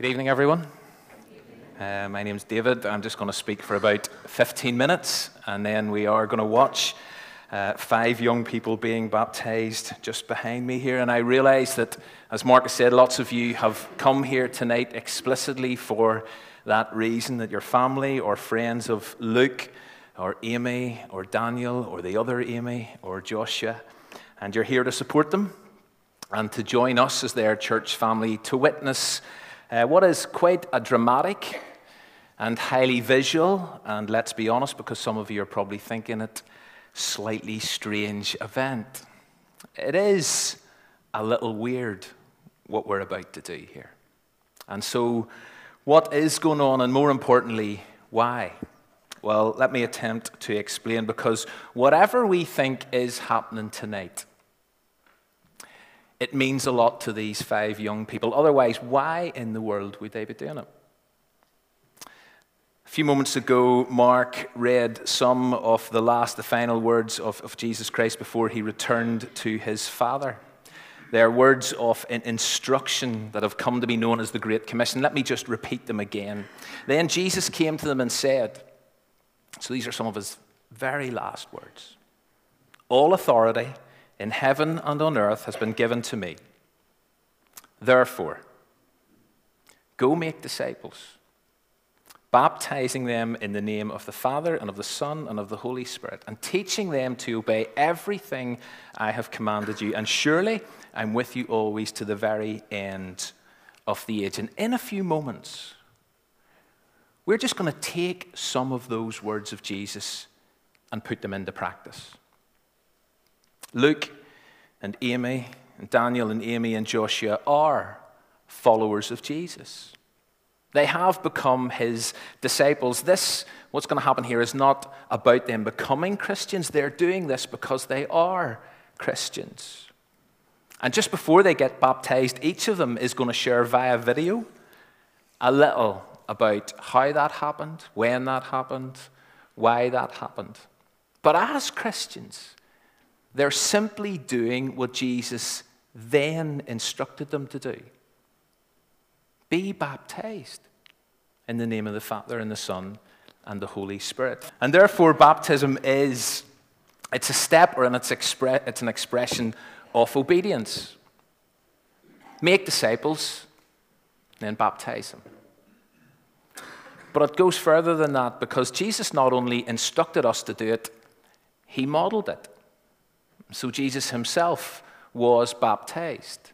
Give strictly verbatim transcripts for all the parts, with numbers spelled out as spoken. Good evening, everyone. Uh, my name's David. I'm just going to speak for about fifteen minutes, and then we are going to watch uh, five young people being baptized just behind me here. And I realize that, as Marcus said, lots of you have come here tonight explicitly for that reason, that your family or friends of Luke or Amy or Daniel or the other Amy or Joshua, and you're here to support them and to join us as their church family to witness uh, what is quite a dramatic and highly visual, and let's be honest, because some of you are probably thinking it, slightly strange event. It is a little weird what we're about to do here. And so what is going on, and more importantly, why? Well, let me attempt to explain, because whatever we think is happening tonight, it means a lot to these five young people. Otherwise, why in the world would they be doing it? A few moments ago, Mark read some of the last, the final words of, of Jesus Christ before he returned to his Father. They are words of instruction that have come to be known as the Great Commission. Let me just repeat them again. Then Jesus came to them and said, so these are some of his very last words. All authority in heaven and on earth has been given to me. Therefore, go make disciples, baptizing them in the name of the Father and of the Son and of the Holy Spirit, and teaching them to obey everything I have commanded you. And surely I'm with you always to the very end of the age. And in a few moments, we're just going to take some of those words of Jesus and put them into practice. Luke and Amy and Daniel and Amy and Joshua are followers of Jesus. They have become his disciples. This, what's going to happen here, is not about them becoming Christians. They're doing this because they are Christians. And just before they get baptized, each of them is going to share via video a little about how that happened, when that happened, why that happened. But as Christians, they're simply doing what Jesus then instructed them to do. Be baptized in the name of the Father and the Son and the Holy Spirit. And therefore, baptism is, it's a step or an, it's, expre- it's an expression of obedience. Make disciples, then baptize them. But it goes further than that, because Jesus not only instructed us to do it, he modeled it. So Jesus himself was baptized.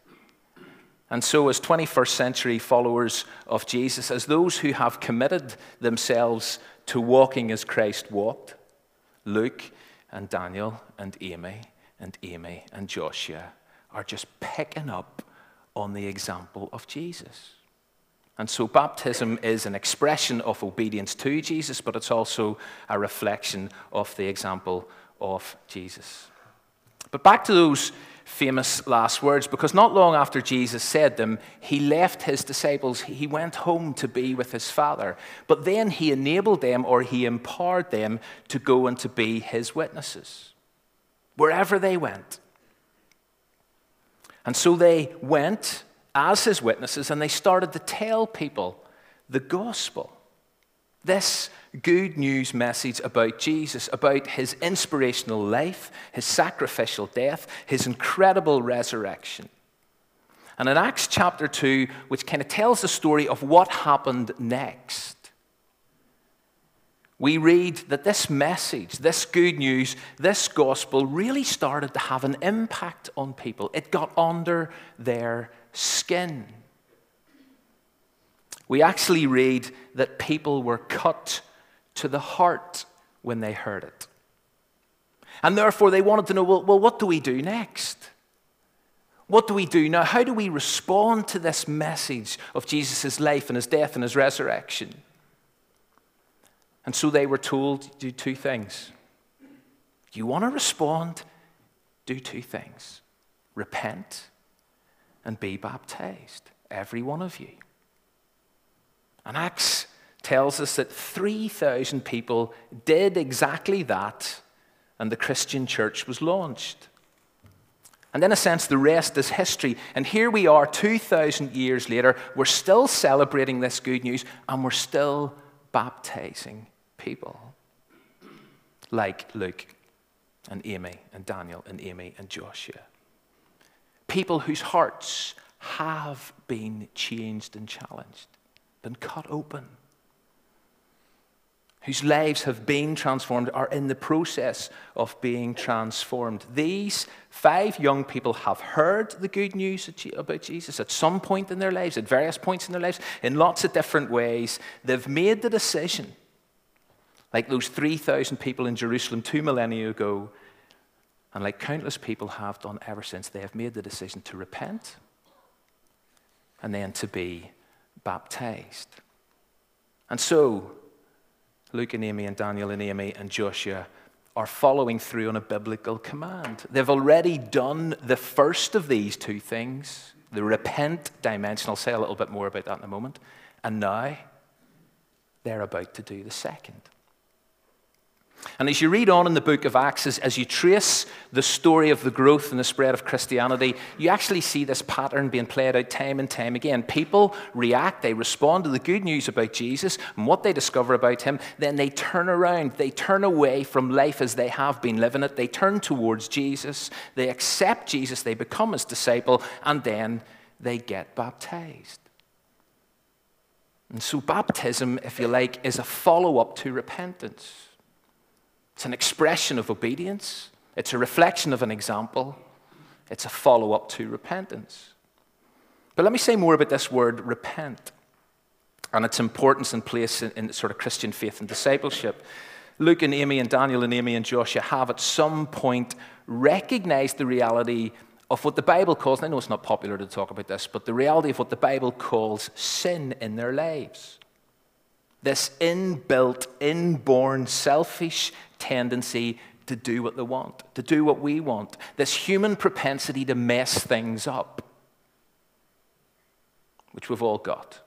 And so as twenty-first century followers of Jesus, as those who have committed themselves to walking as Christ walked, Luke and Daniel and Amy and Amy and Joshua are just picking up on the example of Jesus. And so baptism is an expression of obedience to Jesus, but it's also a reflection of the example of Jesus. But back to those famous last words, because not long after Jesus said them, he left his disciples. He went home to be with his Father. But then he enabled them, or he empowered them, to go and to be his witnesses, wherever they went. And so they went as his witnesses, and they started to tell people the gospel. This good news message about Jesus, about his inspirational life, his sacrificial death, his incredible resurrection. And in Acts chapter two, which kind of tells the story of what happened next, we read that this message, this good news, this gospel really started to have an impact on people. It got under their skin. We actually read that people were cut to the heart when they heard it. And therefore, they wanted to know, well, well, what do we do next? What do we do now? How do we respond to this message of Jesus' life and his death and his resurrection? And so they were told to do two things. You want to respond? Do two things. Repent and be baptized, every one of you. And Acts tells us that three thousand people did exactly that, and the Christian church was launched. And in a sense, the rest is history. And here we are, two thousand years later, we're still celebrating this good news, and we're still baptizing people. Like Luke and Amy and Daniel and Amy and Joshua. People whose hearts have been changed and challenged, been cut open, whose lives have been transformed, are in the process of being transformed. These five young people have heard the good news about Jesus at some point in their lives, at various points in their lives, in lots of different ways. They've made the decision, like those three thousand people in Jerusalem two millennia ago, and like countless people have done ever since, they have made the decision to repent and then to be baptized. And so, Luke and Amy and Daniel and Amy and Joshua are following through on a biblical command. They've already done the first of these two things, the repent dimension. I'll say a little bit more about that in a moment. And now, they're about to do the second. And as you read on in the book of Acts, as you trace the story of the growth and the spread of Christianity, you actually see this pattern being played out time and time again. People react, they respond to the good news about Jesus and what they discover about him, then they turn around, they turn away from life as they have been living it, they turn towards Jesus, they accept Jesus, they become his disciple, and then they get baptized. And so baptism, if you like, is a follow-up to repentance. It's an expression of obedience. It's a reflection of an example. It's a follow-up to repentance. But let me say more about this word, repent, and its importance and place in, in sort of Christian faith and discipleship. Luke and Amy and Daniel and Amy and Joshua have at some point recognized the reality of what the Bible calls, and I know it's not popular to talk about this, but the reality of what the Bible calls sin in their lives. This inbuilt, inborn, selfish tendency to do what they want, to do what we want. This human propensity to mess things up, which we've all got,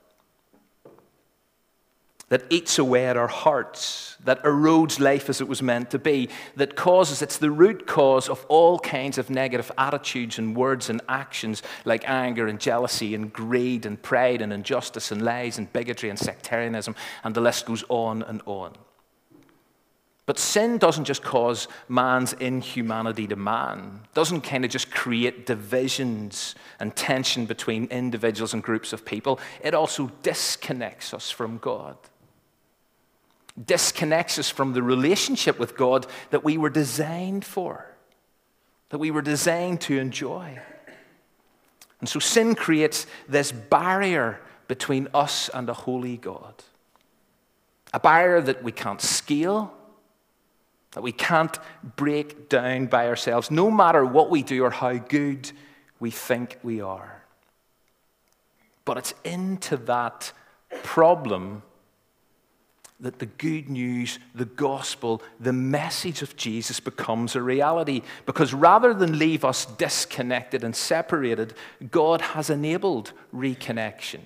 that eats away at our hearts, that erodes life as it was meant to be, that causes, it's the root cause of all kinds of negative attitudes and words and actions like anger and jealousy and greed and pride and injustice and lies and bigotry and sectarianism, and the list goes on and on. But sin doesn't just cause man's inhumanity to man, doesn't kind of just create divisions and tension between individuals and groups of people. It also disconnects us from God. Disconnects us from the relationship with God that we were designed for, that we were designed to enjoy. And so sin creates this barrier between us and a holy God, a barrier that we can't scale, that we can't break down by ourselves, no matter what we do or how good we think we are. But it's into that problem that the good news, the gospel, the message of Jesus becomes a reality. Because rather than leave us disconnected and separated, God has enabled reconnection.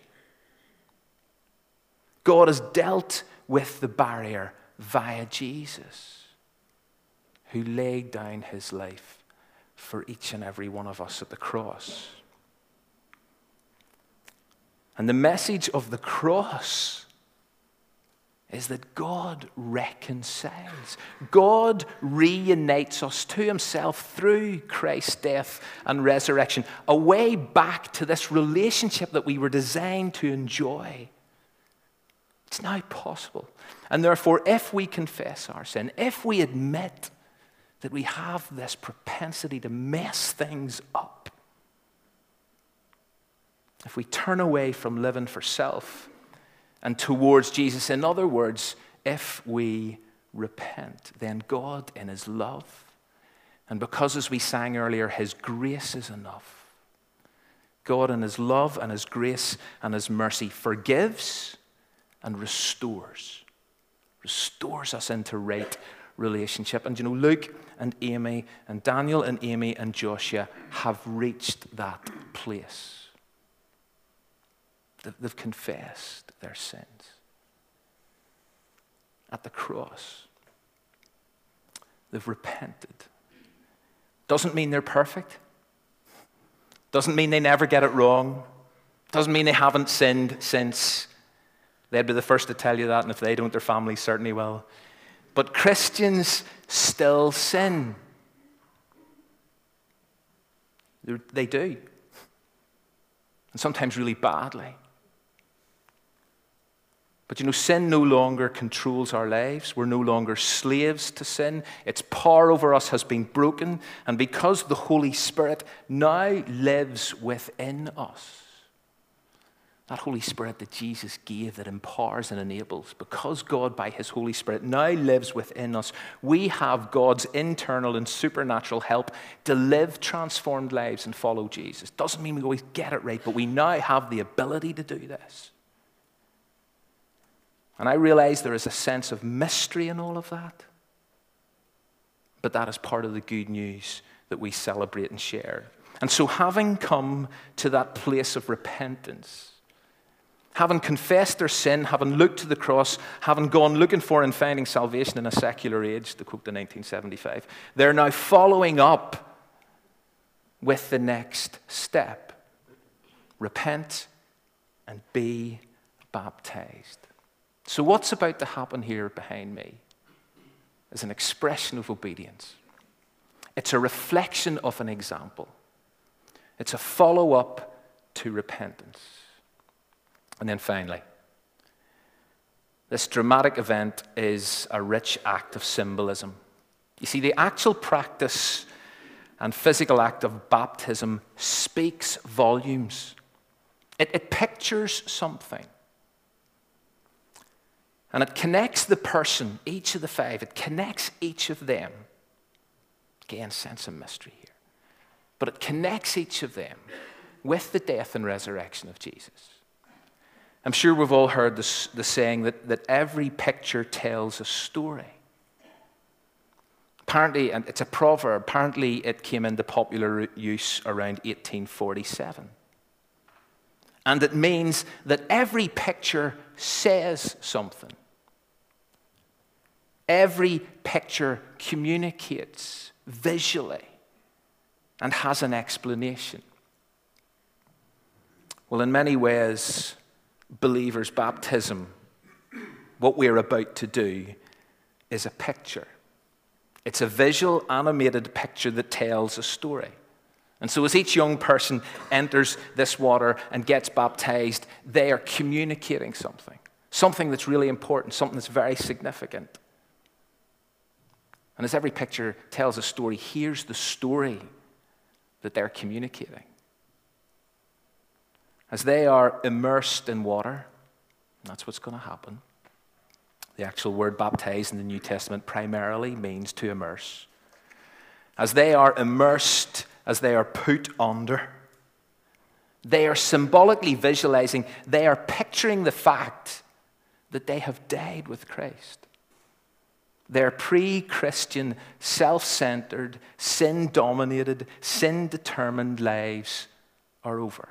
God has dealt with the barrier via Jesus, who laid down his life for each and every one of us at the cross. And the message of the cross is that God reconciles. God reunites us to himself through Christ's death and resurrection, a way back to this relationship that we were designed to enjoy. It's now possible. And therefore, if we confess our sin, if we admit that we have this propensity to mess things up, if we turn away from living for self and towards Jesus, in other words, if we repent, then God in his love, and because as we sang earlier, his grace is enough, God in his love and his grace and his mercy forgives and restores, restores us into right relationship. And you know, Luke and Amy and Daniel and Amy and Joshua have reached that place. They've confessed their sins at the cross. They've repented. Doesn't mean they're perfect. Doesn't mean they never get it wrong. Doesn't mean they haven't sinned since. They'd be the first to tell you that, and if they don't, their family certainly will. But Christians still sin. They do. And sometimes really badly. But you know, sin no longer controls our lives. We're no longer slaves to sin. Its power over us has been broken. And because the Holy Spirit now lives within us, that Holy Spirit that Jesus gave that empowers and enables, because God by his Holy Spirit now lives within us, we have God's internal and supernatural help to live transformed lives and follow Jesus. Doesn't mean we always get it right, but we now have the ability to do this. And I realize there is a sense of mystery in all of that. But that is part of the good news that we celebrate and share. And so having come to that place of repentance, having confessed their sin, having looked to the cross, having gone looking for and finding salvation in a secular age, to quote the nineteen seventy-five, they're now following up with the next step. Repent and be baptized. So what's about to happen here behind me is an expression of obedience. It's a reflection of an example. It's a follow-up to repentance. And then finally, this dramatic event is a rich act of symbolism. You see, the actual practice and physical act of baptism speaks volumes. It, it pictures something. And it connects the person, each of the five, it connects each of them. Again, sense of mystery here. But it connects each of them with the death and resurrection of Jesus. I'm sure we've all heard this, the saying that, that every picture tells a story. Apparently, and it's a proverb, apparently it came into popular use around eighteen forty-seven. And it means that every picture says something. Every picture communicates visually and has an explanation. Well, in many ways, believers' baptism, what we're about to do, is a picture. It's a visual, animated picture that tells a story. And so as each young person enters this water and gets baptized, they are communicating something, something that's really important, something that's very significant. And as every picture tells a story, here's the story that they're communicating. As they are immersed in water, that's what's going to happen. The actual word baptized in the New Testament primarily means to immerse. As they are immersed, as they are put under, they are symbolically visualizing, they are picturing the fact that they have died with Christ. Their pre-Christian, self-centered, sin-dominated, sin-determined lives are over.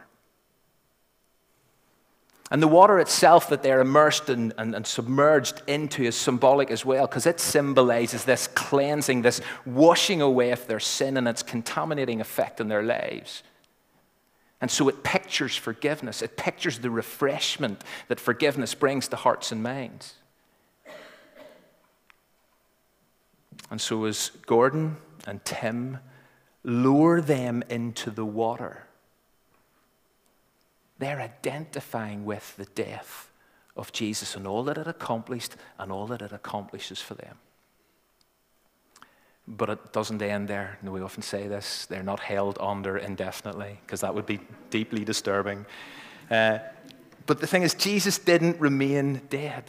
And the water itself that they're immersed in and, and submerged into is symbolic as well, because it symbolizes this cleansing, this washing away of their sin and its contaminating effect on their lives. And so it pictures forgiveness. It pictures the refreshment that forgiveness brings to hearts and minds. And so as Gordon and Tim lure them into the water, they're identifying with the death of Jesus and all that it accomplished and all that it accomplishes for them. But it doesn't end there. No, we often say this. They're not held under indefinitely, because that would be deeply disturbing. Uh, but the thing is, Jesus didn't remain dead.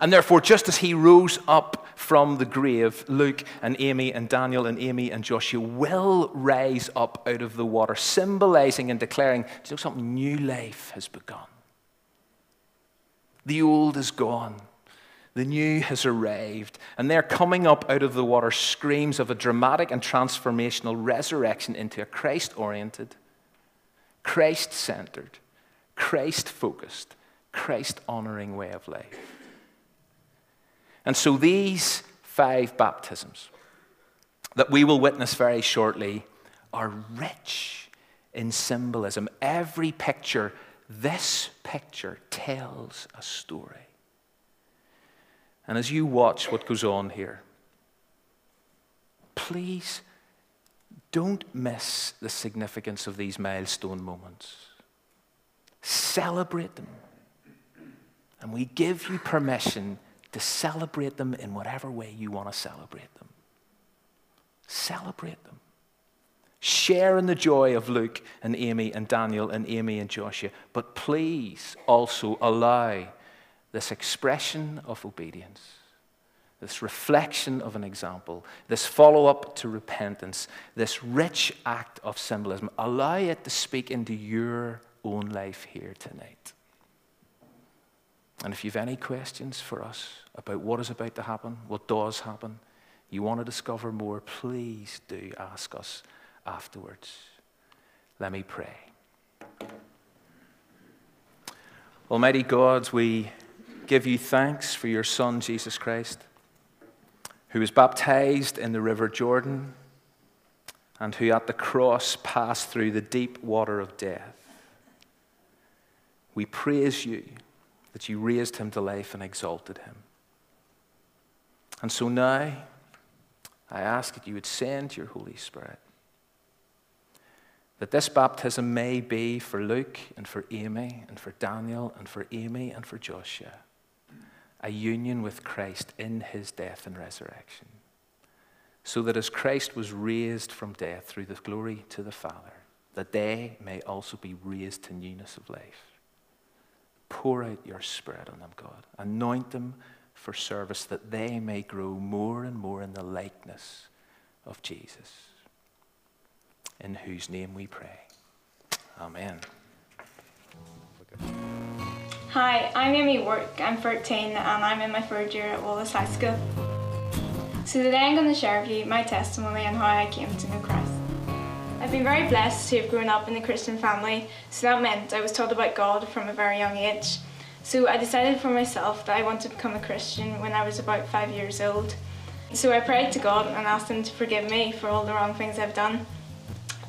And therefore, just as he rose up from the grave, Luke and Amy and Daniel and Amy and Joshua will rise up out of the water, symbolizing and declaring, do you know something? New life has begun. The old is gone. The new has arrived. And they're coming up out of the water screams of a dramatic and transformational resurrection into a Christ-oriented, Christ-centered, Christ-focused, Christ-honoring way of life. And so these five baptisms that we will witness very shortly are rich in symbolism. Every picture, this picture, tells a story. And as you watch what goes on here, please don't miss the significance of these milestone moments. Celebrate them. And we give you permission to celebrate them in whatever way you want to celebrate them. Celebrate them. Share in the joy of Luke and Amy and Daniel and Amy and Joshua. But please also allow this expression of obedience, this reflection of an example, this follow-up to repentance, this rich act of symbolism. Allow it to speak into your own life here tonight. And if you have any questions for us about what is about to happen, what does happen, you want to discover more, please do ask us afterwards. Let me pray. Almighty God, we give you thanks for your Son, Jesus Christ, who was baptized in the River Jordan and who at the cross passed through the deep water of death. We praise you that you raised him to life and exalted him. And so now, I ask that you would send your Holy Spirit, that this baptism may be for Luke and for Amy and for Daniel and for Amy and for Joshua, a union with Christ in his death and resurrection, so that as Christ was raised from death through the glory to the Father, that they may also be raised to newness of life. Pour out your Spirit on them, God. Anoint them for service, that they may grow more and more in the likeness of Jesus, in whose name we pray. Amen. Hi, I'm Amy Work. I'm thirteen and I'm in my third year at Wallace High School. So today I'm going to share with you my testimony and how I came to know Christ. I've been very blessed to have grown up in a Christian family, so that meant I was taught about God from a very young age. So I decided for myself that I wanted to become a Christian when I was about five years old. So I prayed to God and asked him to forgive me for all the wrong things I've done.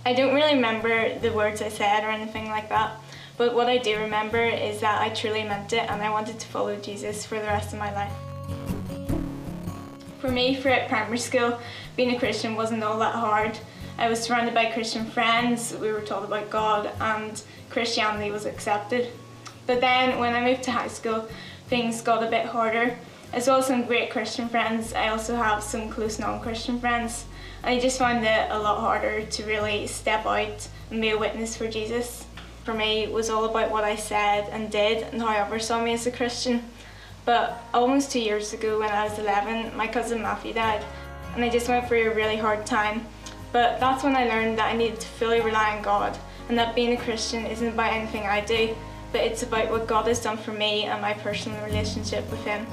I don't really remember the words I said or anything like that, but what I do remember is that I truly meant it and I wanted to follow Jesus for the rest of my life. For me, throughout primary school, being a Christian wasn't all that hard. I was surrounded by Christian friends, we were told about God, and Christianity was accepted. But then when I moved to high school, things got a bit harder. As well as some great Christian friends, I also have some close non-Christian friends. I just found it a lot harder to really step out and be a witness for Jesus. For me, it was all about what I said and did and how others saw me as a Christian. But almost two years ago, when I was eleven, my cousin Matthew died, and I just went through a really hard time. But that's when I learned that I needed to fully rely on God, and that being a Christian isn't about anything I do, but it's about what God has done for me and my personal relationship with him.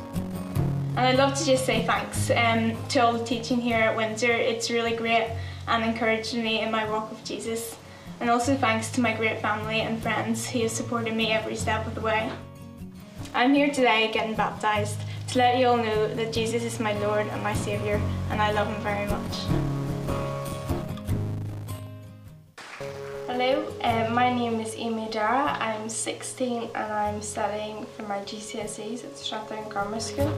And I'd love to just say thanks um, to all the teaching here at Windsor. It's really great and encouraged me in my walk with Jesus. And also thanks to my great family and friends who have supported me every step of the way. I'm here today getting baptised to let you all know that Jesus is my Lord and my Saviour, and I love him very much. Hello, um, my name is Amy Dara. I'm sixteen and I'm studying for my G C S Es at Stratham Grammar School.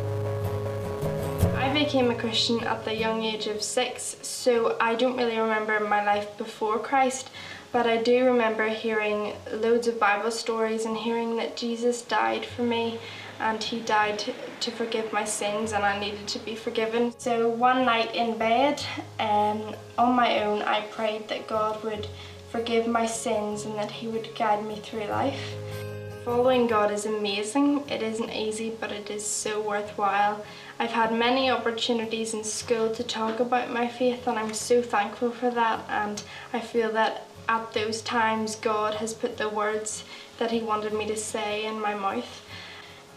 I became a Christian at the young age of six, so I don't really remember my life before Christ, but I do remember hearing loads of Bible stories and hearing that Jesus died for me and he died to forgive my sins and I needed to be forgiven. So one night in bed, um, on my own, I prayed that God would forgive my sins and that he would guide me through life. Following God is amazing. It isn't easy, but it is so worthwhile. I've had many opportunities in school to talk about my faith, and I'm so thankful for that. And I feel that at those times, God has put the words that he wanted me to say in my mouth.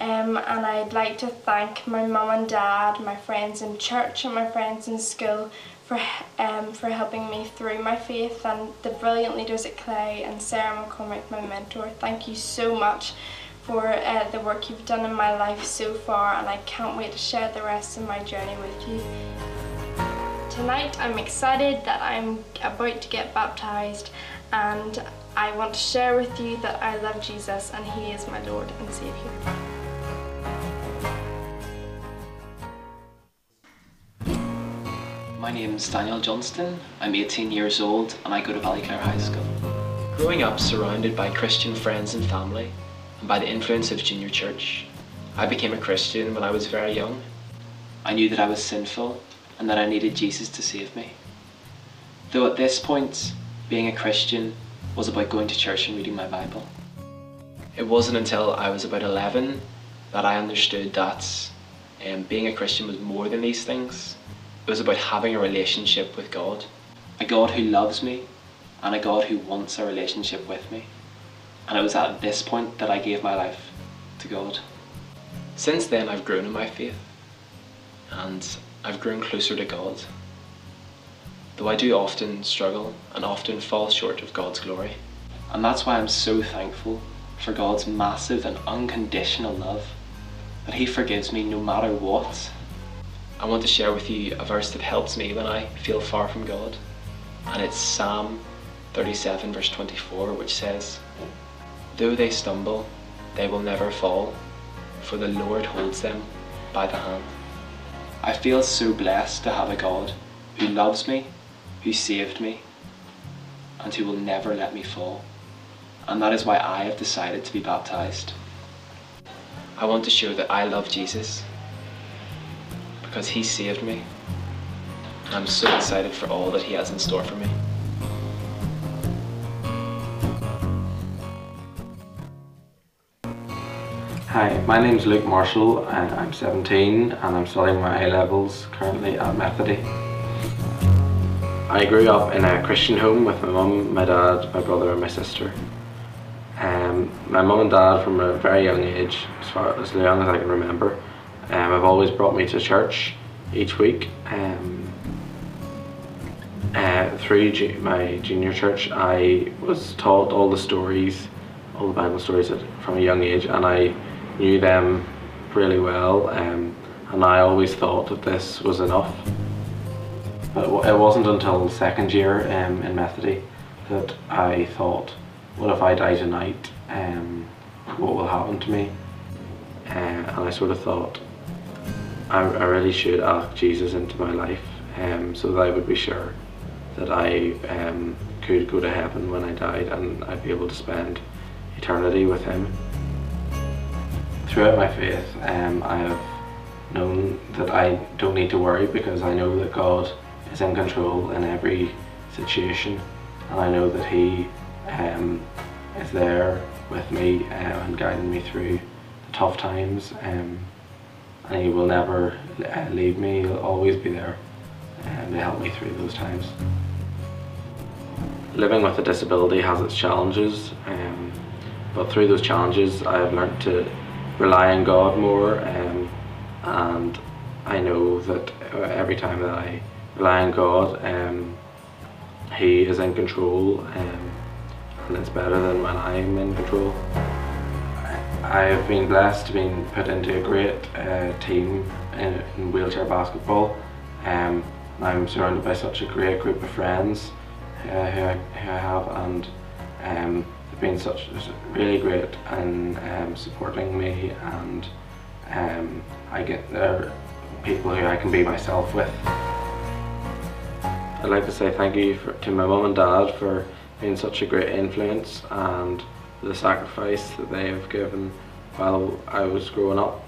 Um, and I'd like to thank my mum and dad, my friends in church and my friends in school for, um, for helping me through my faith, and the brilliant leaders at Clay and Sarah McCormick, my mentor. Thank you so much for uh, the work you've done in my life so far, and I can't wait to share the rest of my journey with you. tonight I'm excited that I'm about to get baptized, and I want to share with you that I love Jesus and He is my Lord and Saviour. My name is Daniel Johnston, I'm eighteen years old and I go to Ballyclare High School. Growing up surrounded by Christian friends and family and by the influence of Junior Church, I became a Christian when I was very young. I knew that I was sinful and that I needed Jesus to save me. Though at this point, being a Christian was about going to church and reading my Bible. It wasn't until I was about eleven that I understood that um, being a Christian was more than these things. It was about having a relationship with God. A God who loves me and a God who wants a relationship with me. And it was at this point that I gave my life to God. Since then, I've grown in my faith and I've grown closer to God, though I do often struggle and often fall short of God's glory. And that's why I'm so thankful for God's massive and unconditional love, that He forgives me no matter what. I want to share with you a verse that helps me when I feel far from God, and it's Psalm thirty-seven verse twenty-four, which says, "Though they stumble, they will never fall, for the Lord holds them by the hand." I feel so blessed to have a God who loves me, who saved me, and who will never let me fall. And that is why I have decided to be baptized. I want to show that I love Jesus because He saved me. And I'm so excited for all that He has in store for me. Hi, my name's Luke Marshall and I'm seventeen and I'm studying my A-levels currently at Methody. I grew up in a Christian home with my mum, my dad, my brother and my sister. Um, my mum and dad from a very young age, as far as young as I can remember, um, have always brought me to church each week. Um, uh, through ju my junior church I was taught all the stories, all the Bible stories from a young age, and I knew them really well, um, and I always thought that this was enough. But it, w it wasn't until second year um, in Methody that I thought, what if I die tonight, um, what will happen to me? Uh, and I sort of thought, I, I really should ask Jesus into my life um, so that I would be sure that I um, could go to heaven when I died and I'd be able to spend eternity with Him. Throughout my faith, um, I have known that I don't need to worry because I know that God is in control in every situation, and I know that He um, is there with me uh, and guiding me through the tough times, um, and He will never uh, leave me. He'll always be there um, to help me through those times. Living with a disability has its challenges, um, but through those challenges I have learnt to rely on God more, um, and I know that every time that I rely on God, um, He is in control, um, and it's better than when I'm in control. I have been blessed to be put into a great uh, team in, in wheelchair basketball, um, and I'm surrounded by such a great group of friends uh, who, I, who I have, and um, been such really great and um, supporting me, and um, I get there people who I can be myself with. I'd like to say thank you for, to my mum and dad for being such a great influence and the sacrifice that they have given while I was growing up.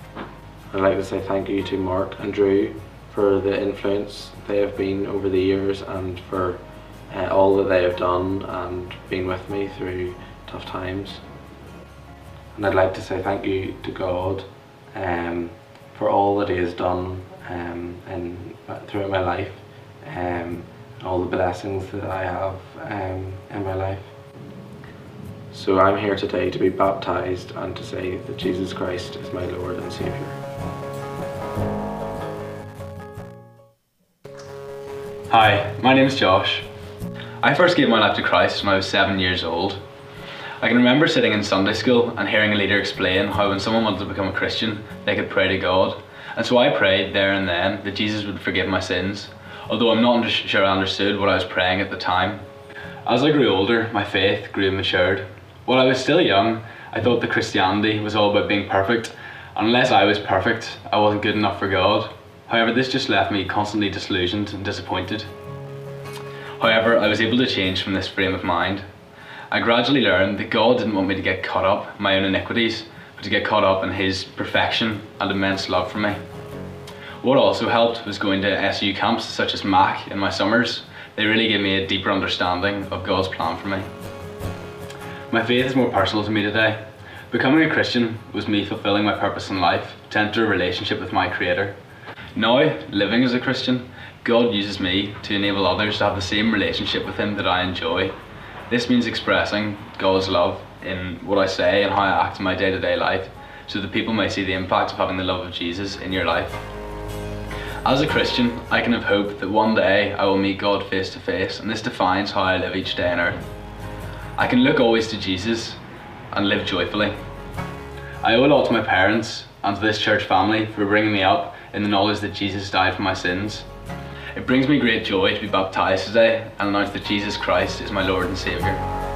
I'd like to say thank you to Mark and Drew for the influence they have been over the years, and for uh, all that they have done and been with me through tough times. And I'd like to say thank you to God um, for all that He has done um, in, throughout my life, um, and all the blessings that I have um, in my life. So I'm here today to be baptised and to say that Jesus Christ is my Lord and Saviour. Hi, my name is Josh. I first gave my life to Christ when I was seven years old. I can remember sitting in Sunday school and hearing a leader explain how when someone wanted to become a Christian, they could pray to God. And so I prayed there and then that Jesus would forgive my sins. although I'm not sure I understood what I was praying at the time. As I grew older, my faith grew and matured. While I was still young, I thought that Christianity was all about being perfect. Unless I was perfect, I wasn't good enough for God. However, this just left me constantly disillusioned and disappointed. However, I was able to change from this frame of mind. I gradually learned that God didn't want me to get caught up in my own iniquities, but to get caught up in His perfection and immense love for me. What also helped was going to S U camps such as Mac in my summers. They really gave me a deeper understanding of God's plan for me. My faith is more personal to me today. Becoming a Christian was me fulfilling my purpose in life to enter a relationship with my Creator. Now, living as a Christian, God uses me to enable others to have the same relationship with Him that I enjoy. This means expressing God's love in what I say and how I act in my day-to-day life, so that people may see the impact of having the love of Jesus in your life. As a Christian, I can have hope that one day I will meet God face to face, and this defines how I live each day on earth. I can look always to Jesus and live joyfully. I owe a lot to my parents and to this church family for bringing me up in the knowledge that Jesus died for my sins. It brings me great joy to be baptised today and announce that Jesus Christ is my Lord and Saviour.